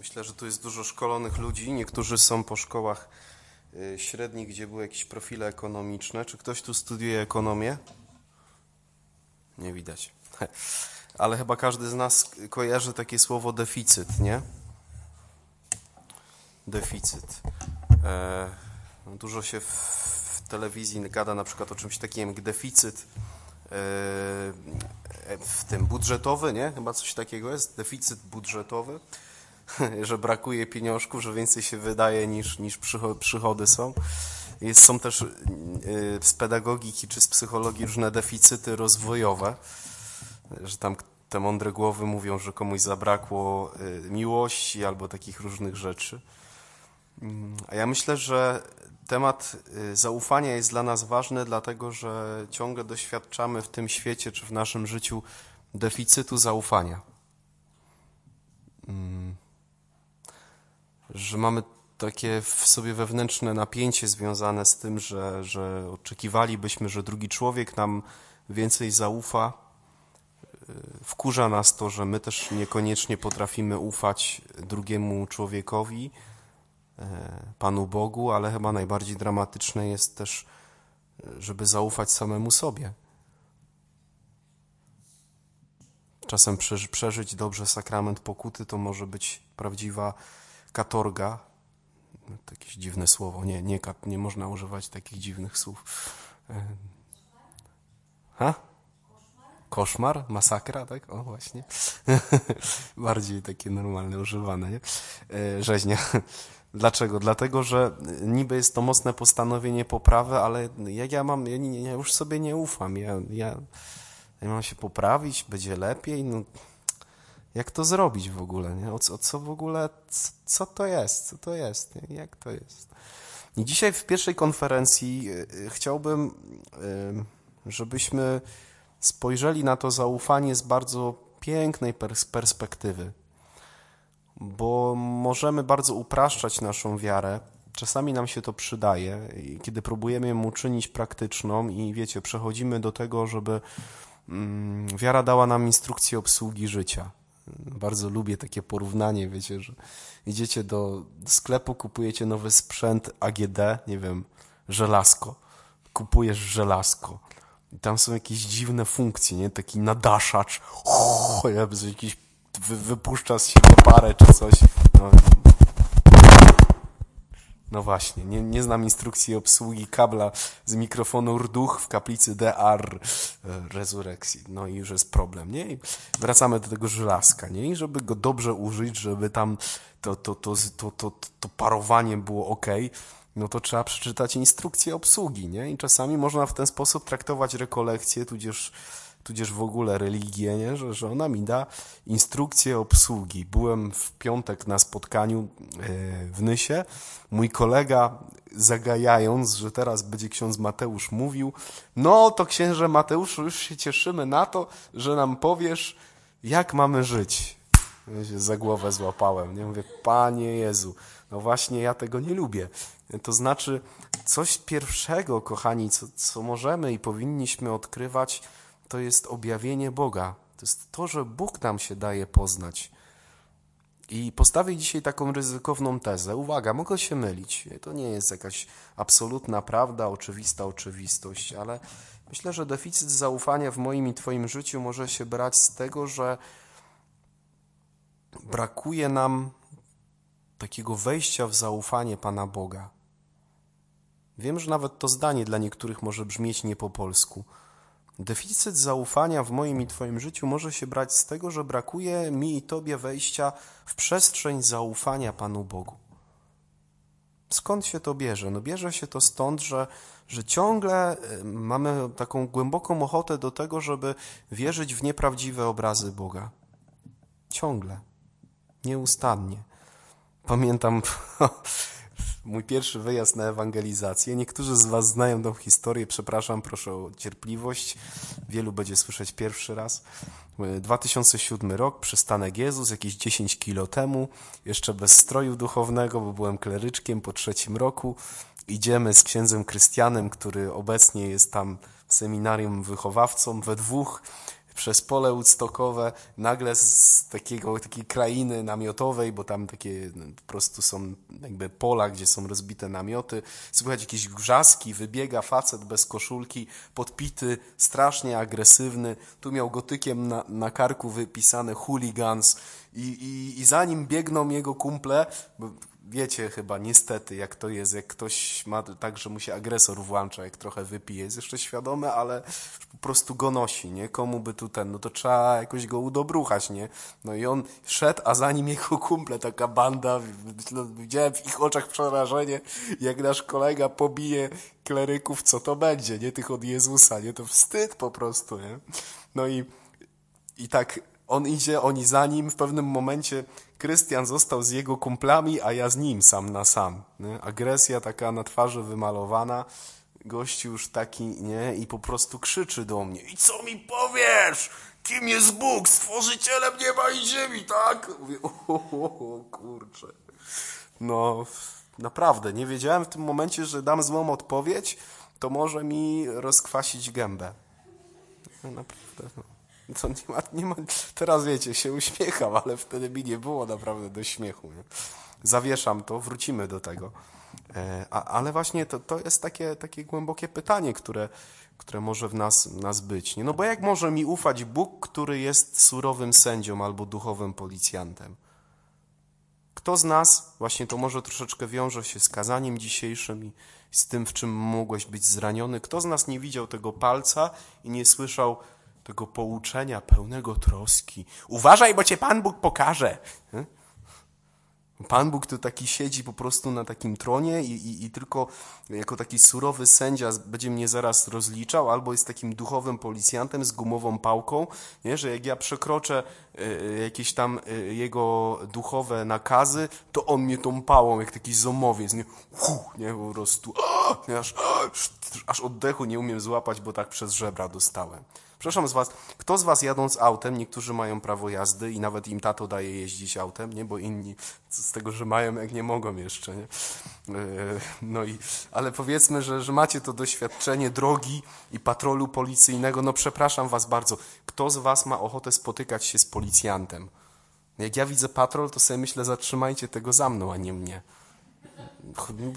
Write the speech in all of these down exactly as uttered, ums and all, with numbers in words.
Myślę, że tu jest dużo szkolonych ludzi. Niektórzy są po szkołach średnich, gdzie były jakieś profile ekonomiczne. Czy ktoś tu studiuje ekonomię? Nie widać. Ale chyba każdy z nas kojarzy takie słowo deficyt, nie? Deficyt. Dużo się w telewizji gada na przykład o czymś takim jak deficyt w tym budżetowy, nie? Chyba coś takiego jest, deficyt budżetowy, że brakuje pieniążków, że więcej się wydaje niż, niż przychody są. Jest, są też z pedagogiki czy z psychologii różne deficyty rozwojowe, że tam te mądre głowy mówią, że komuś zabrakło miłości albo takich różnych rzeczy. A ja myślę, że temat zaufania jest dla nas ważny, dlatego że ciągle doświadczamy w tym świecie czy w naszym życiu deficytu zaufania. Że mamy takie w sobie wewnętrzne napięcie związane z tym, że, że oczekiwalibyśmy, że drugi człowiek nam więcej zaufa. Wkurza nas to, że my też niekoniecznie potrafimy ufać drugiemu człowiekowi, Panu Bogu, ale chyba najbardziej dramatyczne jest też, żeby zaufać samemu sobie. Czasem przeżyć dobrze sakrament pokuty to może być prawdziwa katorga. To jakieś dziwne słowo. Nie, nie, nie można używać takich dziwnych słów. Ha? Koszmar? Masakra, tak? O, właśnie. Bardziej takie normalne, używane, nie? Rzeźnia. Dlaczego? Dlatego, że niby jest to mocne postanowienie poprawy, ale jak ja mam, ja, nie, ja już sobie nie ufam, ja, ja, ja mam się poprawić, będzie lepiej, no jak to zrobić w ogóle, nie? O, o co w ogóle, co, co to jest, co to jest, nie? Jak to jest. I dzisiaj w pierwszej konferencji chciałbym, żebyśmy spojrzeli na to zaufanie z bardzo pięknej perspektywy. Bo możemy bardzo upraszczać naszą wiarę. Czasami nam się to przydaje, kiedy próbujemy ją uczynić praktyczną i wiecie, przechodzimy do tego, żeby wiara dała nam instrukcję obsługi życia. Bardzo lubię takie porównanie, wiecie, że idziecie do sklepu, kupujecie nowy sprzęt A G D, nie wiem, żelazko. Kupujesz żelazko. I tam są jakieś dziwne funkcje, nie? Taki nadaszacz, o, jakiś Wy, wypuszcza z siebie parę czy coś. No, no właśnie, nie, nie znam instrukcji obsługi kabla z mikrofonu R D U H w kaplicy D R Resurrekcji. No i już jest problem, nie? I wracamy do tego żelazka, nie? I żeby go dobrze użyć, żeby tam to, to, to, to, to, to parowanie było ok, no to trzeba przeczytać instrukcję obsługi, nie? I czasami można w ten sposób traktować rekolekcje, tudzież tudzież w ogóle religię, nie? Że, że ona mi da instrukcję obsługi. Byłem w piątek na spotkaniu w Nysie. Mój kolega, zagajając, że teraz będzie ksiądz Mateusz mówił, no to księże Mateuszu, już się cieszymy na to, że nam powiesz, jak mamy żyć. Ja się za głowę złapałem, nie? Mówię, Panie Jezu, no właśnie ja tego nie lubię. To znaczy coś pierwszego, kochani, co, co możemy i powinniśmy odkrywać, to jest objawienie Boga. To jest to, że Bóg nam się daje poznać. I postawię dzisiaj taką ryzykowną tezę. Uwaga, mogę się mylić. To nie jest jakaś absolutna prawda, oczywista oczywistość, ale myślę, że deficyt zaufania w moim i twoim życiu może się brać z tego, że brakuje nam takiego wejścia w zaufanie Pana Boga. Wiem, że nawet to zdanie dla niektórych może brzmieć nie po polsku. Deficyt zaufania w moim i twoim życiu może się brać z tego, że brakuje mi i tobie wejścia w przestrzeń zaufania Panu Bogu. Skąd się to bierze? No bierze się to stąd, że, że ciągle mamy taką głęboką ochotę do tego, żeby wierzyć w nieprawdziwe obrazy Boga. Ciągle. Nieustannie. Pamiętam mój pierwszy wyjazd na ewangelizację. Niektórzy z was znają tą historię, przepraszam, proszę o cierpliwość. Wielu będzie słyszeć pierwszy raz. dwa tysiące siódmy rok, przystanek Jezus, jakieś dziesięć kilo temu, jeszcze bez stroju duchownego, bo byłem kleryczkiem po trzecim roku. Idziemy z księdzem Krystianem, który obecnie jest tam seminarium wychowawcą, we dwóch. przez pole Woodstockowe, nagle z takiego, takiej krainy namiotowej, bo tam takie po prostu są jakby pola, gdzie są rozbite namioty, słychać jakieś wrzaski, wybiega facet bez koszulki, podpity, strasznie agresywny, tu miał gotykiem na, na karku wypisane hooligans i, i, i za nim biegną jego kumple, bo wiecie chyba niestety jak to jest, jak ktoś ma tak, że mu się agresor włącza, jak trochę wypije, jest jeszcze świadomy, ale po prostu go nosi, nie? Komu by tu ten, no to trzeba jakoś go udobruchać, nie? No i on szedł, a za nim jego kumple, taka banda, no, widziałem w ich oczach przerażenie, jak nasz kolega pobije kleryków, co to będzie, nie? Tych od Jezusa, nie? To wstyd po prostu, nie? No i, i tak on idzie, oni za nim, w pewnym momencie Krystian został z jego kumplami, a ja z nim sam na sam. Nie? Agresja taka na twarzy wymalowana, gość już taki, nie, i po prostu krzyczy do mnie. I co mi powiesz? Kim jest Bóg? Stworzycielem nieba i ziemi, tak? Mówię, o, o, o kurczę. No, naprawdę, nie wiedziałem w tym momencie, że dam złą odpowiedź, to może mi rozkwasić gębę. No, naprawdę, no. To nie ma, nie ma, teraz wiecie, się uśmiecham, ale wtedy mi nie było naprawdę do śmiechu. Nie? Zawieszam to, wrócimy do tego. E, a, ale właśnie to, to jest takie, takie głębokie pytanie, które, które może w nas, nas być. Nie? No bo jak może mi ufać Bóg, który jest surowym sędzią albo duchowym policjantem? Kto z nas, właśnie to może troszeczkę wiąże się z kazaniem dzisiejszym i z tym, w czym mogłeś być zraniony, kto z nas nie widział tego palca i nie słyszał tego pouczenia pełnego troski. Uważaj, bo cię Pan Bóg pokaże. Pan Bóg tu taki siedzi po prostu na takim tronie i, i, i tylko jako taki surowy sędzia będzie mnie zaraz rozliczał, albo jest takim duchowym policjantem z gumową pałką, nie? Że jak ja przekroczę y, jakieś tam y, jego duchowe nakazy, to on mnie tą pałą, jak taki zomowiec, nie? Uf, nie? Po prostu a, aż, aż oddechu nie umiem złapać, bo tak przez żebra dostałem. Przepraszam z was, kto z was jadąc autem, niektórzy mają prawo jazdy i nawet im tato daje jeździć autem, nie, bo inni z tego, że mają, jak nie mogą jeszcze, nie? No i, ale powiedzmy, że, że macie to doświadczenie drogi i patrolu policyjnego, no przepraszam was bardzo, kto z was ma ochotę spotykać się z policjantem? Jak ja widzę patrol, to sobie myślę, zatrzymajcie tego za mną, a nie mnie.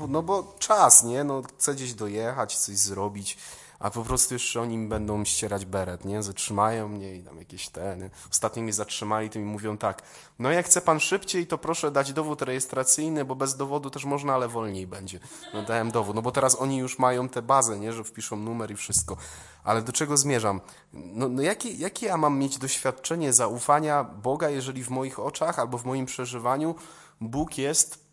No bo czas, nie, no chcę gdzieś dojechać, coś zrobić, a po prostu jeszcze oni mi będą ścierać beret, nie? Zatrzymają mnie i tam jakieś te, nie? Ostatnio mnie zatrzymali, to mi mówią tak, no jak chce pan szybciej, to proszę dać dowód rejestracyjny, bo bez dowodu też można, ale wolniej będzie. No dałem dowód, no bo teraz oni już mają tę bazę, nie? Że wpiszą numer i wszystko. Ale do czego zmierzam? No, no jakie, jakie ja mam mieć doświadczenie zaufania Boga, jeżeli w moich oczach albo w moim przeżywaniu Bóg jest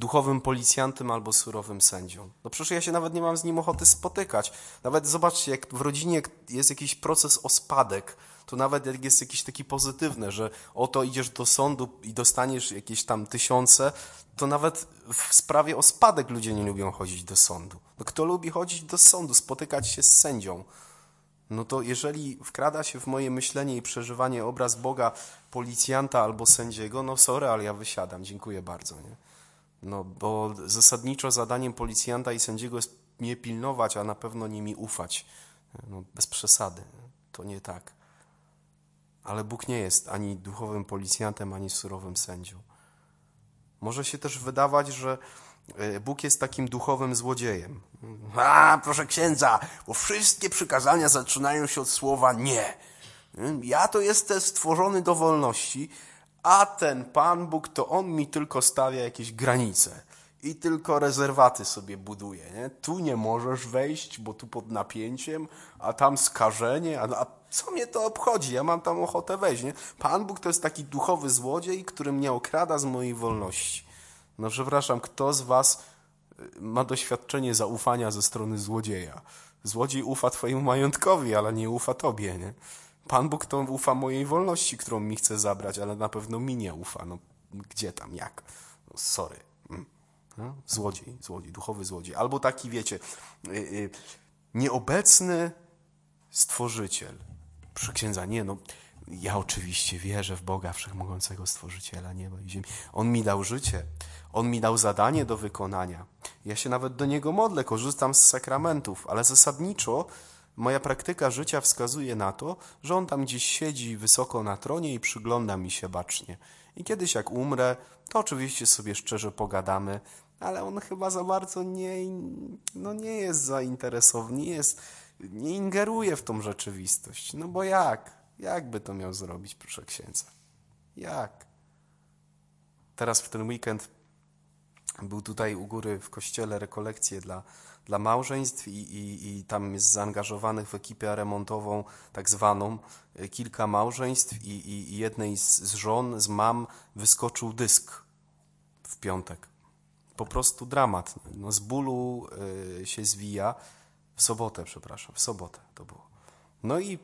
duchowym policjantem albo surowym sędzią. No przecież ja się nawet nie mam z nim ochoty spotykać. Nawet zobaczcie, jak w rodzinie jest jakiś proces o spadek, to nawet jak jest jakiś taki pozytywny, że oto idziesz do sądu i dostaniesz jakieś tam tysiące, to nawet w sprawie o spadek ludzie nie lubią chodzić do sądu. No kto lubi chodzić do sądu, spotykać się z sędzią? No to jeżeli wkrada się w moje myślenie i przeżywanie obraz Boga policjanta albo sędziego, no sorry, ale ja wysiadam, dziękuję bardzo, nie? No, bo zasadniczo zadaniem policjanta i sędziego jest mnie pilnować, a na pewno nimi ufać. No, bez przesady. To nie tak. Ale Bóg nie jest ani duchowym policjantem, ani surowym sędzią. Może się też wydawać, że Bóg jest takim duchowym złodziejem. A, proszę księdza, bo wszystkie przykazania zaczynają się od słowa nie. Ja to jestem stworzony do wolności, a ten Pan Bóg, to on mi tylko stawia jakieś granice i tylko rezerwaty sobie buduje. Nie? Tu nie możesz wejść, bo tu pod napięciem, a tam skażenie. A, a co mnie to obchodzi? Ja mam tam ochotę wejść. Nie? Pan Bóg to jest taki duchowy złodziej, który mnie okrada z mojej wolności. No przepraszam, kto z was ma doświadczenie zaufania ze strony złodzieja? Złodziej ufa twojemu majątkowi, ale nie ufa tobie, nie? Pan Bóg to ufa mojej wolności, którą mi chce zabrać, ale na pewno mi nie ufa. No gdzie tam, jak? No, sorry. No, złodziej, złodziej, duchowy złodziej. Albo taki, wiecie, yy, yy, nieobecny stworzyciel. Proszę księdza, nie, no ja oczywiście wierzę w Boga Wszechmogącego Stworzyciela nieba i ziemi. On mi dał życie, on mi dał zadanie do wykonania. Ja się nawet do niego modlę, korzystam z sakramentów, ale zasadniczo Moja praktyka życia wskazuje na to, że on tam gdzieś siedzi wysoko na tronie i przygląda mi się bacznie. I kiedyś jak umrę, to oczywiście sobie szczerze pogadamy, ale on chyba za bardzo nie, no nie jest zainteresowany, nie, jest, nie ingeruje w tą rzeczywistość. No bo jak? Jak by to miał zrobić, proszę księdza? Jak? Teraz w ten weekend był tutaj u góry w kościele rekolekcje dla, dla małżeństw i, i, i tam jest zaangażowanych w ekipę remontową tak zwaną kilka małżeństw i, i, i jednej z, z żon, z mam wyskoczył dysk w piątek. Po prostu dramat. No, z bólu y, się zwija. W sobotę, przepraszam, w sobotę to było. No i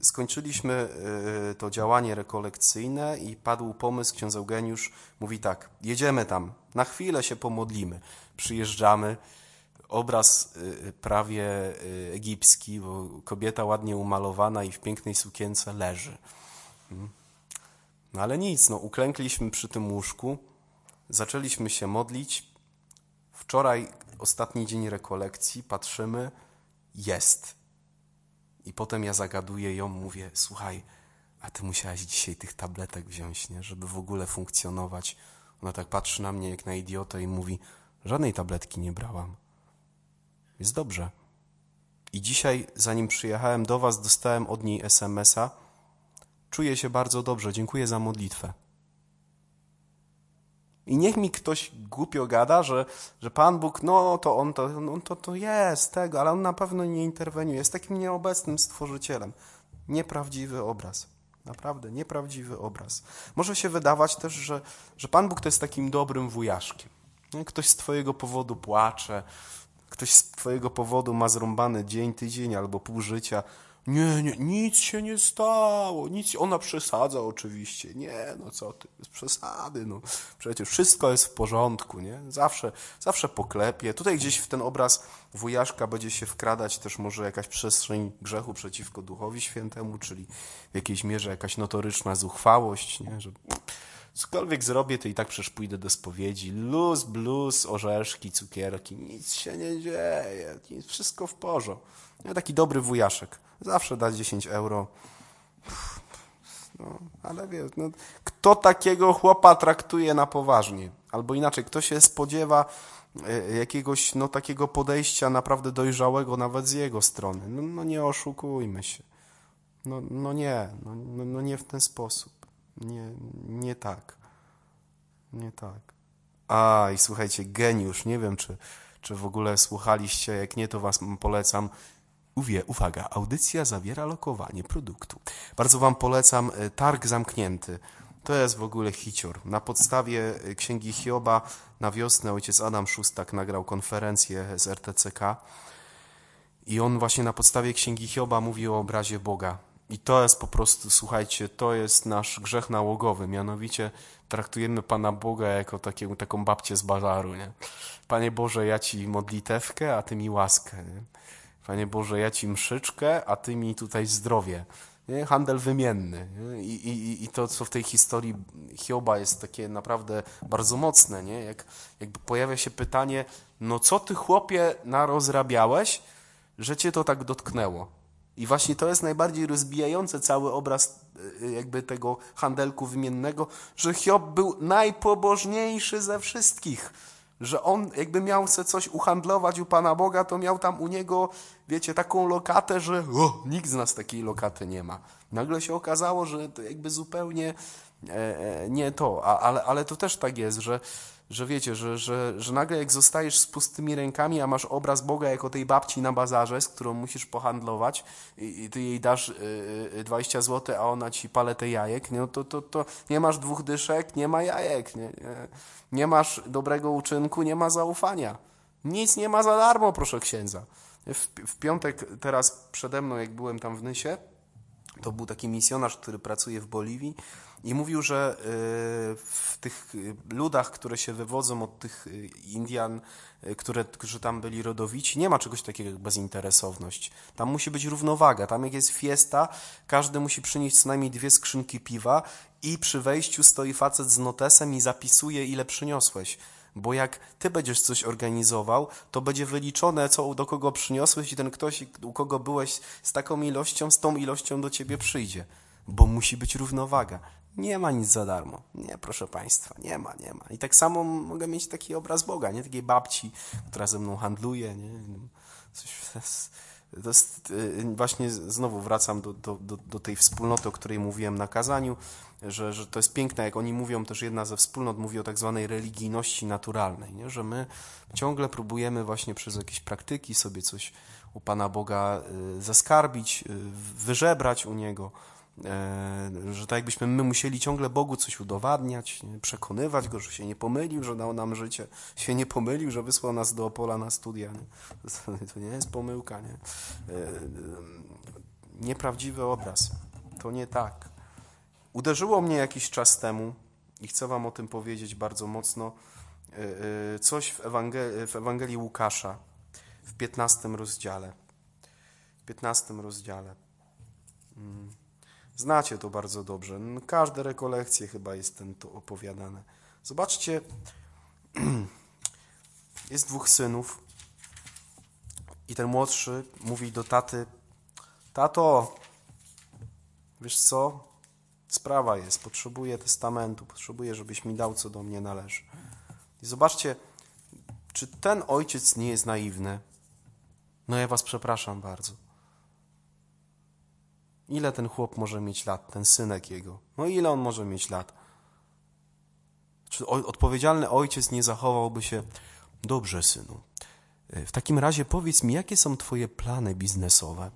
skończyliśmy y, to działanie rekolekcyjne i padł pomysł, ksiądz Eugeniusz mówi tak, jedziemy tam, na chwilę się pomodlimy. Przyjeżdżamy, obraz y, prawie y, egipski, bo kobieta ładnie umalowana i w pięknej sukience leży. No ale nic, no uklękliśmy przy tym łóżku, zaczęliśmy się modlić. Wczoraj, ostatni dzień rekolekcji, patrzymy, jest. I potem ja zagaduję ją, mówię, słuchaj, a ty musiałaś dzisiaj tych tabletek wziąć, nie? Żeby w ogóle funkcjonować. Ona tak patrzy na mnie jak na idiotę i mówi, żadnej tabletki nie brałam. Jest dobrze. I dzisiaj, zanim przyjechałem do was, dostałem od niej es em es a. Czuję się bardzo dobrze, dziękuję za modlitwę. I niech mi ktoś głupio gada, że, że Pan Bóg, no to on, to, on to, to jest tego, ale on na pewno nie interweniuje. Jest takim nieobecnym stworzycielem. Nieprawdziwy obraz. Naprawdę nieprawdziwy obraz. Może się wydawać też, że, że Pan Bóg to jest takim dobrym wujaszkiem. Ktoś z twojego powodu płacze, ktoś z twojego powodu ma zrąbany dzień, tydzień albo pół życia. Nie, nie, nic się nie stało, nic, ona przesadza oczywiście, nie, no co ty, bez przesady, no, przecież wszystko jest w porządku, nie, zawsze, zawsze poklepie, tutaj gdzieś w ten obraz wujaszka będzie się wkradać też może jakaś przestrzeń grzechu przeciwko Duchowi Świętemu, czyli w jakiejś mierze jakaś notoryczna zuchwałość, nie, że cokolwiek zrobię, to i tak przecież pójdę do spowiedzi, luz, bluz, orzeszki, cukierki, nic się nie dzieje, nic, wszystko w porządku, nie, taki dobry wujaszek. Zawsze da dziesięć euro. No, ale wiesz, no, kto takiego chłopa traktuje na poważnie? Albo inaczej, kto się spodziewa jakiegoś no, takiego podejścia naprawdę dojrzałego nawet z jego strony? No, no nie oszukujmy się. No, no nie, no, no nie w ten sposób. Nie, nie tak. Nie tak. A, i słuchajcie, geniusz. Nie wiem, czy, czy w ogóle słuchaliście. Jak nie, to was polecam. Uwie, uwaga, audycja zawiera lokowanie produktu. Bardzo wam polecam Targ Zamknięty. To jest w ogóle hicior. Na podstawie księgi Hioba na wiosnę ojciec Adam Szustak nagrał konferencję z er te ce ka i on właśnie na podstawie księgi Hioba mówi o obrazie Boga. I to jest po prostu, słuchajcie, to jest nasz grzech nałogowy. Mianowicie traktujemy Pana Boga jako takie, taką babcię z bazaru. Nie? Panie Boże, ja Ci modlitewkę, a Ty mi łaskę. Nie? Panie Boże, ja Ci mszyczkę, a Ty mi tutaj zdrowie. Nie? Handel wymienny. Nie? I, i, I to, co w tej historii Hioba jest takie naprawdę bardzo mocne. Nie? Jak, jakby pojawia się pytanie, no co Ty, chłopie, narozrabiałeś, że Cię to tak dotknęło? I właśnie to jest najbardziej rozbijający cały obraz jakby tego handelku wymiennego, że Hiob był najpobożniejszy ze wszystkich. Że on jakby miał se coś uhandlować u Pana Boga, to miał tam u niego, wiecie, taką lokatę, że o, nikt z nas takiej lokaty nie ma. Nagle się okazało, że to jakby zupełnie e, nie to, a, ale, ale to też tak jest, że, że wiecie, że, że, że nagle jak zostajesz z pustymi rękami, a masz obraz Boga jako tej babci na bazarze, z którą musisz pohandlować i, i ty jej dasz y, dwadzieścia złotych, a ona ci paletę jajek, no to, to, to nie masz dwóch dyszek, nie ma jajek, nie, nie, nie masz dobrego uczynku, nie ma zaufania. Nic nie ma za darmo, proszę księdza. W, w piątek teraz przede mną, jak byłem tam w Nysie, to był taki misjonarz, który pracuje w Boliwii i mówił, że w tych ludach, które się wywodzą od tych Indian, które, którzy tam byli rodowici, nie ma czegoś takiego jak bezinteresowność. Tam musi być równowaga. Tam jak jest fiesta, każdy musi przynieść co najmniej dwie skrzynki piwa i przy wejściu stoi facet z notesem i zapisuje, ile przyniosłeś. Bo jak ty będziesz coś organizował, to będzie wyliczone, co do kogo przyniosłeś i ten ktoś, u kogo byłeś z taką ilością, z tą ilością do ciebie przyjdzie. Bo musi być równowaga. Nie ma nic za darmo. Nie, proszę Państwa, nie ma, nie ma. I tak samo mogę mieć taki obraz Boga, nie? Takiej babci, która ze mną handluje, nie? Coś, to jest, to jest, właśnie znowu wracam do, do, do, do tej wspólnoty, o której mówiłem na kazaniu, że, że to jest piękne, jak oni mówią, też jedna ze wspólnot mówi o tak zwanej religijności naturalnej, nie? Że my ciągle próbujemy właśnie przez jakieś praktyki sobie coś u Pana Boga zaskarbić, wyżebrać u Niego, że tak jakbyśmy my musieli ciągle Bogu coś udowadniać, przekonywać Go, że się nie pomylił, że dał nam życie, się nie pomylił, że wysłał nas do Opola na studia. Nie? To nie jest pomyłka, nie? Nieprawdziwy obraz. To nie tak. Uderzyło mnie jakiś czas temu i chcę wam o tym powiedzieć bardzo mocno, coś w Ewangelii, w Ewangelii Łukasza w piętnastym rozdziale. W piętnastym rozdziale. Znacie to bardzo dobrze. Każde rekolekcje chyba jest ten to opowiadane. Zobaczcie, jest dwóch synów i ten młodszy mówi do taty: tato, wiesz co, sprawa jest, potrzebuję testamentu, potrzebuję, żebyś mi dał, co do mnie należy. I zobaczcie, czy ten ojciec nie jest naiwny? No ja was przepraszam bardzo. Ile ten chłop może mieć lat, ten synek jego? No ile on może mieć lat? Czy odpowiedzialny ojciec nie zachowałby się? Dobrze, synu, w takim razie powiedz mi, jakie są twoje plany biznesowe?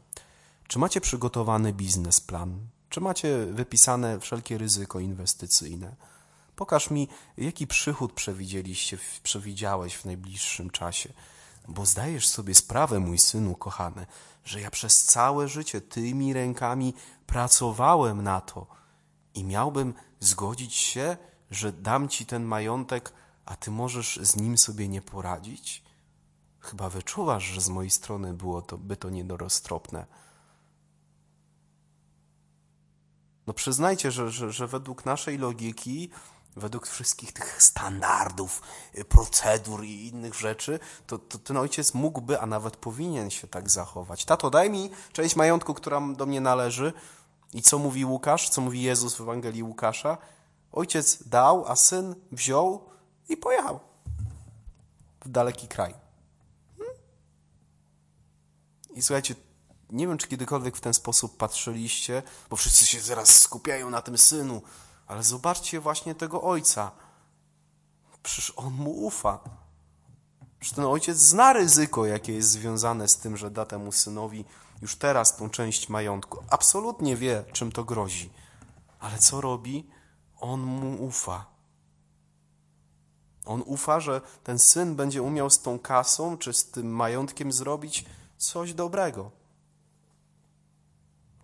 Czy macie przygotowany biznesplan? Czy macie wypisane wszelkie ryzyko inwestycyjne? Pokaż mi, jaki przychód przewidzieliście, przewidziałeś w najbliższym czasie. Bo zdajesz sobie sprawę, mój synu kochany, że ja przez całe życie tymi rękami pracowałem na to i miałbym zgodzić się, że dam ci ten majątek, a ty możesz z nim sobie nie poradzić? Chyba wyczuwasz, że z mojej strony było to, by to niedoroztropne. No przyznajcie, że, że, że według naszej logiki, według wszystkich tych standardów, procedur i innych rzeczy, to, to ten ojciec mógłby, a nawet powinien się tak zachować. Tato, daj mi część majątku, która do mnie należy. I co mówi Łukasz, co mówi Jezus w Ewangelii Łukasza? Ojciec dał, a syn wziął i pojechał w daleki kraj. Hmm? I słuchajcie, nie wiem, czy kiedykolwiek w ten sposób patrzyliście, bo wszyscy się zaraz skupiają na tym synu. Ale zobaczcie właśnie tego ojca. Przecież on mu ufa. Przecież ten ojciec zna ryzyko, jakie jest związane z tym, że da temu synowi już teraz tą część majątku. Absolutnie wie, czym to grozi. Ale co robi? On mu ufa. On ufa, że ten syn będzie umiał z tą kasą czy z tym majątkiem zrobić coś dobrego.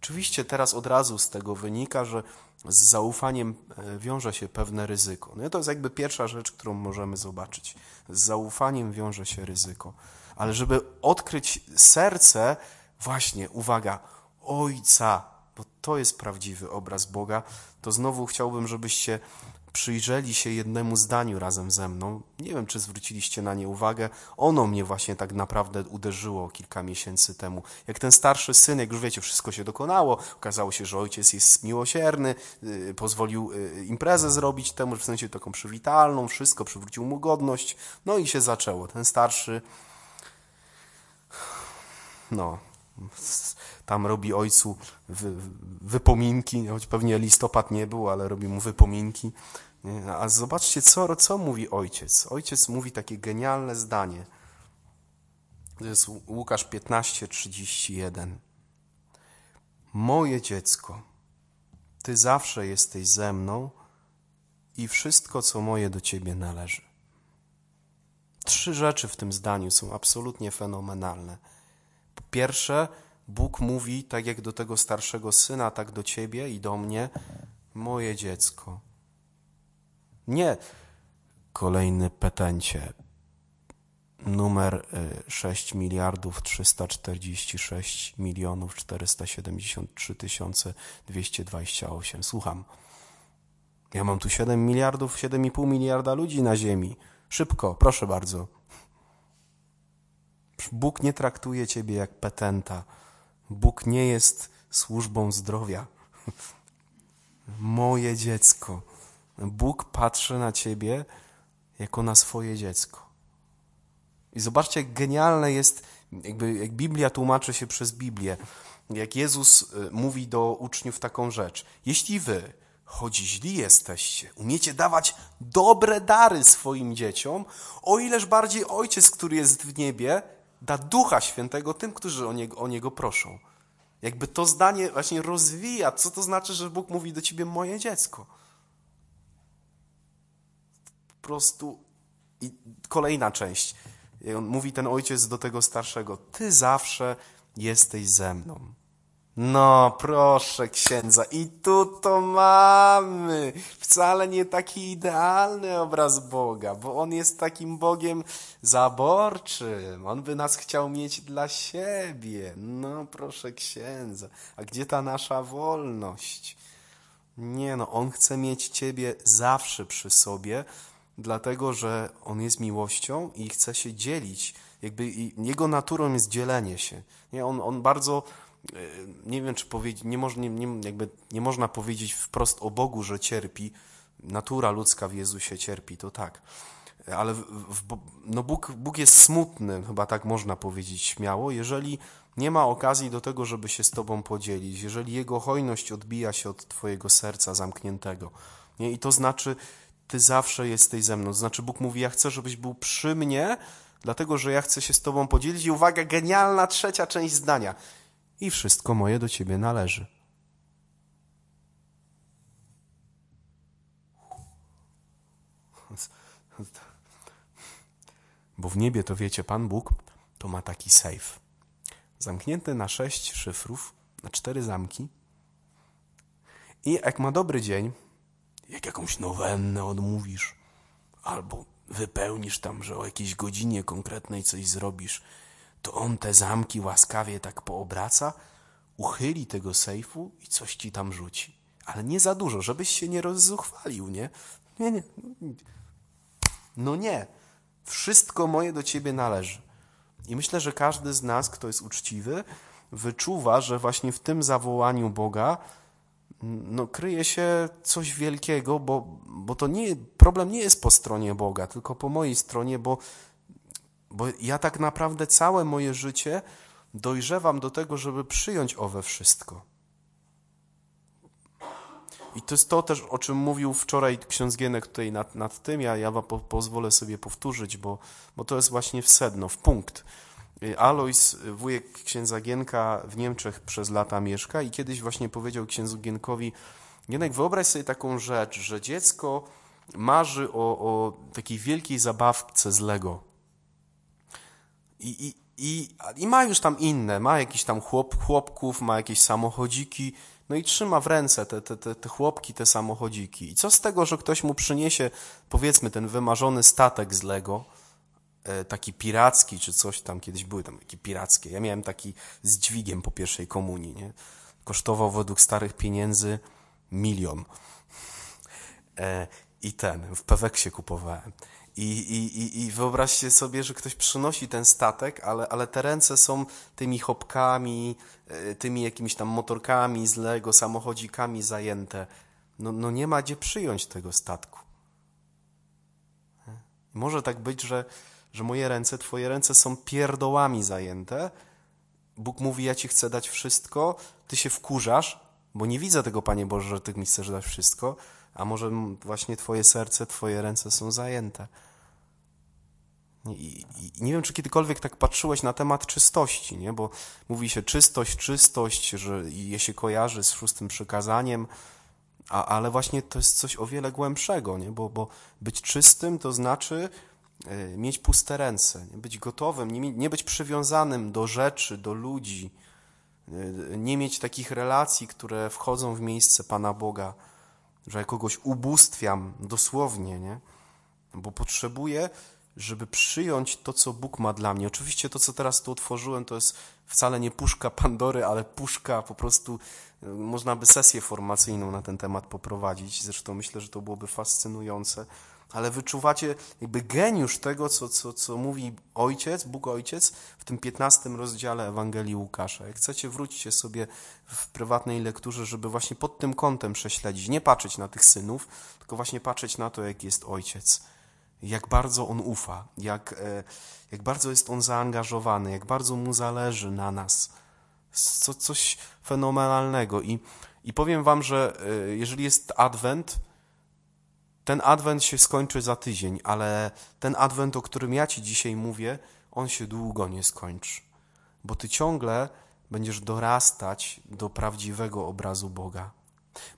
Oczywiście teraz od razu z tego wynika, że z zaufaniem wiąże się pewne ryzyko. No to jest jakby pierwsza rzecz, którą możemy zobaczyć. Z zaufaniem wiąże się ryzyko. Ale żeby odkryć serce, właśnie, uwaga, Ojca, bo to jest prawdziwy obraz Boga, to znowu chciałbym, żebyście przyjrzeli się jednemu zdaniu razem ze mną. Nie wiem, czy zwróciliście na nie uwagę. Ono mnie właśnie tak naprawdę uderzyło kilka miesięcy temu. Jak ten starszy syn, jak już wiecie, wszystko się dokonało. Okazało się, że ojciec jest miłosierny, yy, pozwolił yy, imprezę zrobić temu, w sensie taką przywitalną, wszystko, przywrócił mu godność. No i się zaczęło. Ten starszy, no, tam robi ojcu wy, wypominki, choć pewnie listopad nie był, ale robi mu wypominki. A zobaczcie, co, co mówi ojciec. Ojciec mówi takie genialne zdanie. To jest Łukasz piętnaście, trzydzieści jeden. Moje dziecko, ty zawsze jesteś ze mną i wszystko, co moje, do ciebie należy. Trzy rzeczy w tym zdaniu są absolutnie fenomenalne. Po pierwsze, Bóg mówi, tak jak do tego starszego syna, tak do ciebie i do mnie, moje dziecko. Nie kolejny petencie, numer sześć miliardów trzysta czterdzieści sześć milionów czterysta siedemdziesiąt trzy tysiące dwieście dwadzieścia osiem. Słucham, ja mam tu siedem miliardów, siedem i pół miliarda ludzi na ziemi. Szybko, proszę bardzo. Bóg nie traktuje ciebie jak petenta. Bóg nie jest służbą zdrowia. Moje dziecko. Bóg patrzy na ciebie jako na swoje dziecko. I zobaczcie, jak genialne jest, jakby, jak Biblia tłumaczy się przez Biblię. Jak Jezus mówi do uczniów taką rzecz. Jeśli wy, choć źli jesteście, umiecie dawać dobre dary swoim dzieciom, o ileż bardziej Ojciec, który jest w niebie, da Ducha Świętego tym, którzy o niego, o niego proszą. Jakby to zdanie właśnie rozwija, co to znaczy, że Bóg mówi do ciebie, moje dziecko. Po prostu i kolejna część. On mówi, ten ojciec do tego starszego, ty zawsze jesteś ze mną. No proszę księdza, i tu to mamy. Wcale nie taki idealny obraz Boga, bo on jest takim Bogiem zaborczym. On by nas chciał mieć dla siebie. No proszę księdza, a gdzie ta nasza wolność? Nie no, on chce mieć ciebie zawsze przy sobie, dlatego że on jest miłością i chce się dzielić. Jakby jego naturą jest dzielenie się. Nie, on, on bardzo... Nie wiem, czy powiedzieć, nie, nie, nie, jakby nie można powiedzieć wprost o Bogu, że cierpi. Natura ludzka w Jezusie cierpi, to tak. Ale w, w, no Bóg, Bóg jest smutny, chyba tak można powiedzieć śmiało, jeżeli nie ma okazji do tego, żeby się z tobą podzielić, jeżeli jego hojność odbija się od twojego serca zamkniętego. Nie? I to znaczy, ty zawsze jesteś ze mną. To znaczy, Bóg mówi, ja chcę, żebyś był przy mnie, dlatego że ja chcę się z tobą podzielić. I uwaga, genialna trzecia część zdania. I wszystko moje do ciebie należy. Bo w niebie, to wiecie, Pan Bóg to ma taki sejf. Zamknięty na sześć szyfrów, na cztery zamki. I jak ma dobry dzień, jak jakąś nowennę odmówisz, albo wypełnisz tam, że o jakiejś godzinie konkretnej coś zrobisz, to on te zamki łaskawie tak poobraca, uchyli tego sejfu i coś ci tam rzuci. Ale nie za dużo, żebyś się nie rozzuchwalił, nie? Nie, nie. No nie. Wszystko moje do ciebie należy. I myślę, że każdy z nas, kto jest uczciwy, wyczuwa, że właśnie w tym zawołaniu Boga no, kryje się coś wielkiego, bo, bo to nie, problem nie jest po stronie Boga, tylko po mojej stronie, bo Bo ja tak naprawdę całe moje życie dojrzewam do tego, żeby przyjąć owe wszystko. I to jest to też, o czym mówił wczoraj ksiądz Gienek tutaj nad, nad tym. Ja, ja po, pozwolę sobie powtórzyć, bo, bo to jest właśnie w sedno, w punkt. Alois, wujek księdza Gienka, w Niemczech przez lata mieszka i kiedyś właśnie powiedział księdzu Gienkowi, Gienek, wyobraź sobie taką rzecz, że dziecko marzy o, o takiej wielkiej zabawce z Lego. I, i, i, I ma już tam inne, ma jakiś tam chłop, chłopków, ma jakieś samochodziki, no i trzyma w ręce te, te, te, te chłopki, te samochodziki. I co z tego, że ktoś mu przyniesie, powiedzmy, ten wymarzony statek z Lego, taki piracki czy coś tam, kiedyś były tam takie pirackie. Ja miałem taki z dźwigiem po pierwszej komunii, nie? Kosztował według starych pieniędzy milion. I ten, w Peweksie kupowałem. I, i, I wyobraźcie sobie, że ktoś przynosi ten statek, ale, ale te ręce są tymi chopkami, tymi jakimiś tam motorkami z Lego, samochodzikami zajęte. No, no nie ma gdzie przyjąć tego statku. Może tak być, że, że moje ręce, twoje ręce są pierdołami zajęte. Bóg mówi, ja ci chcę dać wszystko, ty się wkurzasz, bo nie widzę tego, Panie Boże, że ty mi chcesz dać wszystko, a może właśnie twoje serce, twoje ręce są zajęte. I, i nie wiem, czy kiedykolwiek tak patrzyłeś na temat czystości, nie? Bo mówi się czystość, czystość, że je się kojarzy z szóstym przykazaniem, a, ale właśnie to jest coś o wiele głębszego, nie? Bo, bo być czystym to znaczy y, mieć puste ręce, nie? Być gotowym, nie, nie być przywiązanym do rzeczy, do ludzi, y, nie mieć takich relacji, które wchodzą w miejsce Pana Boga, że ja kogoś ubóstwiam dosłownie, nie? Bo potrzebuję, żeby przyjąć to, co Bóg ma dla mnie. Oczywiście to, co teraz tu otworzyłem, to jest wcale nie puszka Pandory, ale puszka po prostu, można by sesję formacyjną na ten temat poprowadzić. Zresztą myślę, że to byłoby fascynujące, ale wyczuwacie jakby geniusz tego, co, co, co mówi Ojciec, Bóg Ojciec w tym piętnastym rozdziale Ewangelii Łukasza. Jak chcecie, wróćcie sobie w prywatnej lekturze, żeby właśnie pod tym kątem prześledzić, nie patrzeć na tych synów, tylko właśnie patrzeć na to, jaki jest Ojciec. Jak bardzo On ufa, jak, jak bardzo jest On zaangażowany, jak bardzo Mu zależy na nas. Co, coś fenomenalnego. I, i powiem wam, że jeżeli jest Adwent, ten Adwent się skończy za tydzień, ale ten Adwent, o którym ja ci dzisiaj mówię, on się długo nie skończy, bo ty ciągle będziesz dorastać do prawdziwego obrazu Boga.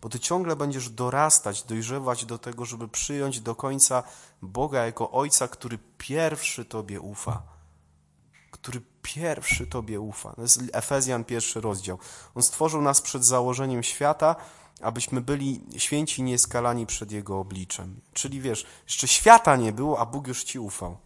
Bo ty ciągle będziesz dorastać, dojrzewać do tego, żeby przyjąć do końca Boga jako Ojca, który pierwszy tobie ufa. Który pierwszy tobie ufa. To jest Efezjan pierwszy rozdział. On stworzył nas przed założeniem świata, abyśmy byli święci, nieskalani przed Jego obliczem. Czyli wiesz, jeszcze świata nie było, a Bóg już ci ufał.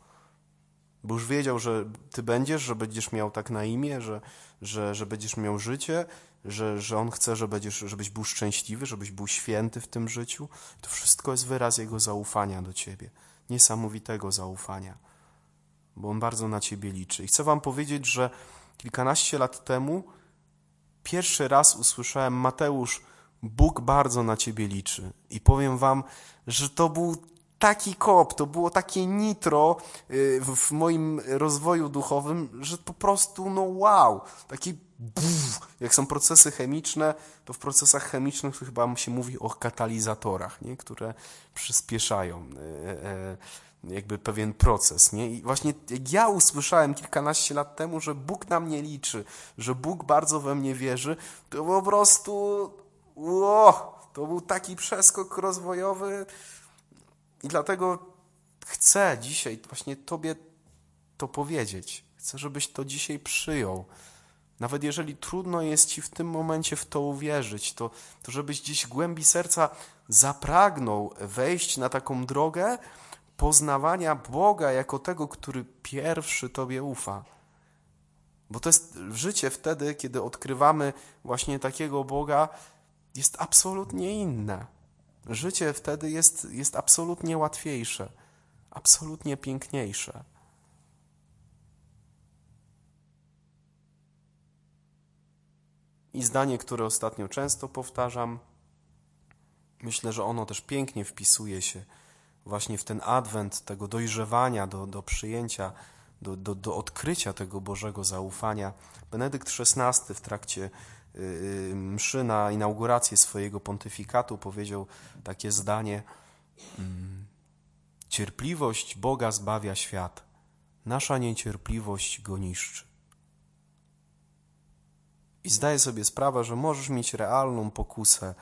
Bo już wiedział, że ty będziesz, że będziesz miał tak na imię, że, że, że będziesz miał życie, że, że On chce, że będziesz, żebyś był szczęśliwy, żebyś był święty w tym życiu. To wszystko jest wyraz Jego zaufania do ciebie. Niesamowitego zaufania. Bo On bardzo na ciebie liczy. I chcę wam powiedzieć, że kilkanaście lat temu pierwszy raz usłyszałem: Mateusz, Bóg bardzo na ciebie liczy. I powiem wam, że to był taki kop, to było takie nitro w moim rozwoju duchowym, że po prostu no wow, taki buf, jak są procesy chemiczne, to w procesach chemicznych chyba się mówi o katalizatorach, nie? Które przyspieszają jakby pewien proces, nie? I właśnie jak ja usłyszałem kilkanaście lat temu, że Bóg na mnie liczy, że Bóg bardzo we mnie wierzy, to po prostu Ło, to był taki przeskok rozwojowy i dlatego chcę dzisiaj właśnie tobie to powiedzieć. Chcę, żebyś to dzisiaj przyjął. Nawet jeżeli trudno jest ci w tym momencie w to uwierzyć, to, to żebyś gdzieś w głębi serca zapragnął wejść na taką drogę poznawania Boga jako tego, który pierwszy tobie ufa. Bo to jest życie wtedy, kiedy odkrywamy właśnie takiego Boga, jest absolutnie inne. Życie wtedy jest, jest absolutnie łatwiejsze, absolutnie piękniejsze. I zdanie, które ostatnio często powtarzam, myślę, że ono też pięknie wpisuje się właśnie w ten adwent tego dojrzewania, do, do przyjęcia, do, do, do odkrycia tego Bożego zaufania. Benedykt szesnasty w trakcie mszy na inaugurację swojego pontyfikatu powiedział takie zdanie: cierpliwość Boga zbawia świat, nasza niecierpliwość go niszczy. I zdaję sobie sprawę, że możesz mieć realną pokusę: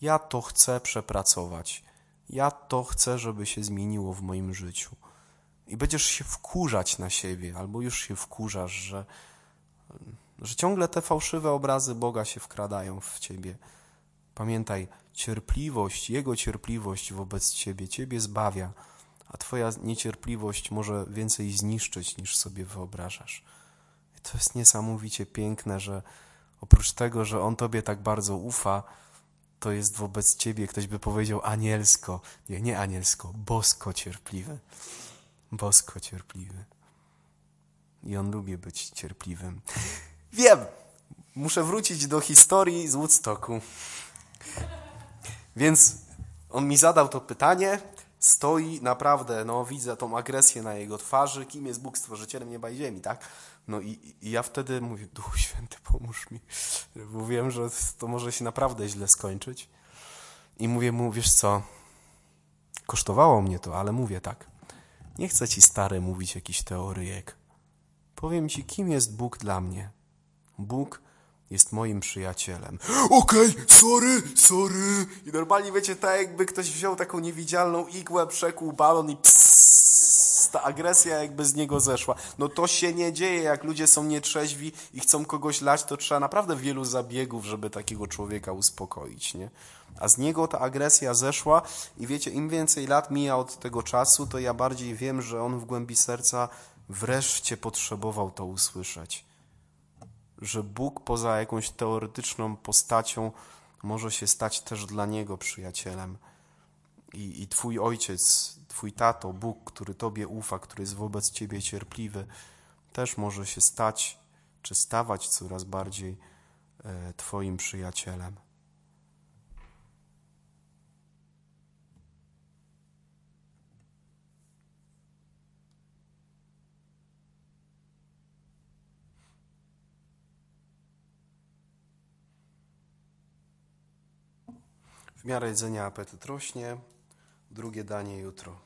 ja to chcę przepracować, ja to chcę, żeby się zmieniło w moim życiu. I będziesz się wkurzać na siebie, albo już się wkurzasz, że że ciągle te fałszywe obrazy Boga się wkradają w ciebie. Pamiętaj, cierpliwość, Jego cierpliwość wobec ciebie, ciebie zbawia, a twoja niecierpliwość może więcej zniszczyć, niż sobie wyobrażasz. I to jest niesamowicie piękne, że oprócz tego, że On tobie tak bardzo ufa, to jest wobec ciebie, ktoś by powiedział, anielsko, nie, nie anielsko, bosko cierpliwy. Bosko cierpliwy. I On lubi być cierpliwym. Wiem, muszę wrócić do historii z Woodstocku. Więc on mi zadał to pytanie, stoi naprawdę, no widzę tą agresję na jego twarzy, kim jest Bóg, stworzycielem nieba i ziemi, tak? No i, i ja wtedy mówię: Duchu Święty, pomóż mi, bo wiem, że to może się naprawdę źle skończyć. I mówię mu: wiesz co, kosztowało mnie to, ale mówię tak, nie chcę ci, stary, mówić jakiś teoryjek. Powiem ci, kim jest Bóg dla mnie. Bóg jest moim przyjacielem. Okej, okay, sorry, sorry. I normalnie, wiecie, tak jakby ktoś wziął taką niewidzialną igłę, przekłuł balon i psss, ta agresja jakby z niego zeszła. No to się nie dzieje, jak ludzie są nietrzeźwi i chcą kogoś lać, to trzeba naprawdę wielu zabiegów, żeby takiego człowieka uspokoić, nie? A z niego ta agresja zeszła i wiecie, im więcej lat mija od tego czasu, to ja bardziej wiem, że on w głębi serca wreszcie potrzebował to usłyszeć. Że Bóg poza jakąś teoretyczną postacią może się stać też dla niego przyjacielem. i, i Twój Ojciec, Twój Tato, Bóg, który Tobie ufa, który jest wobec Ciebie cierpliwy, też może się stać czy stawać coraz bardziej Twoim przyjacielem. W miarę jedzenia apetyt rośnie, drugie danie jutro.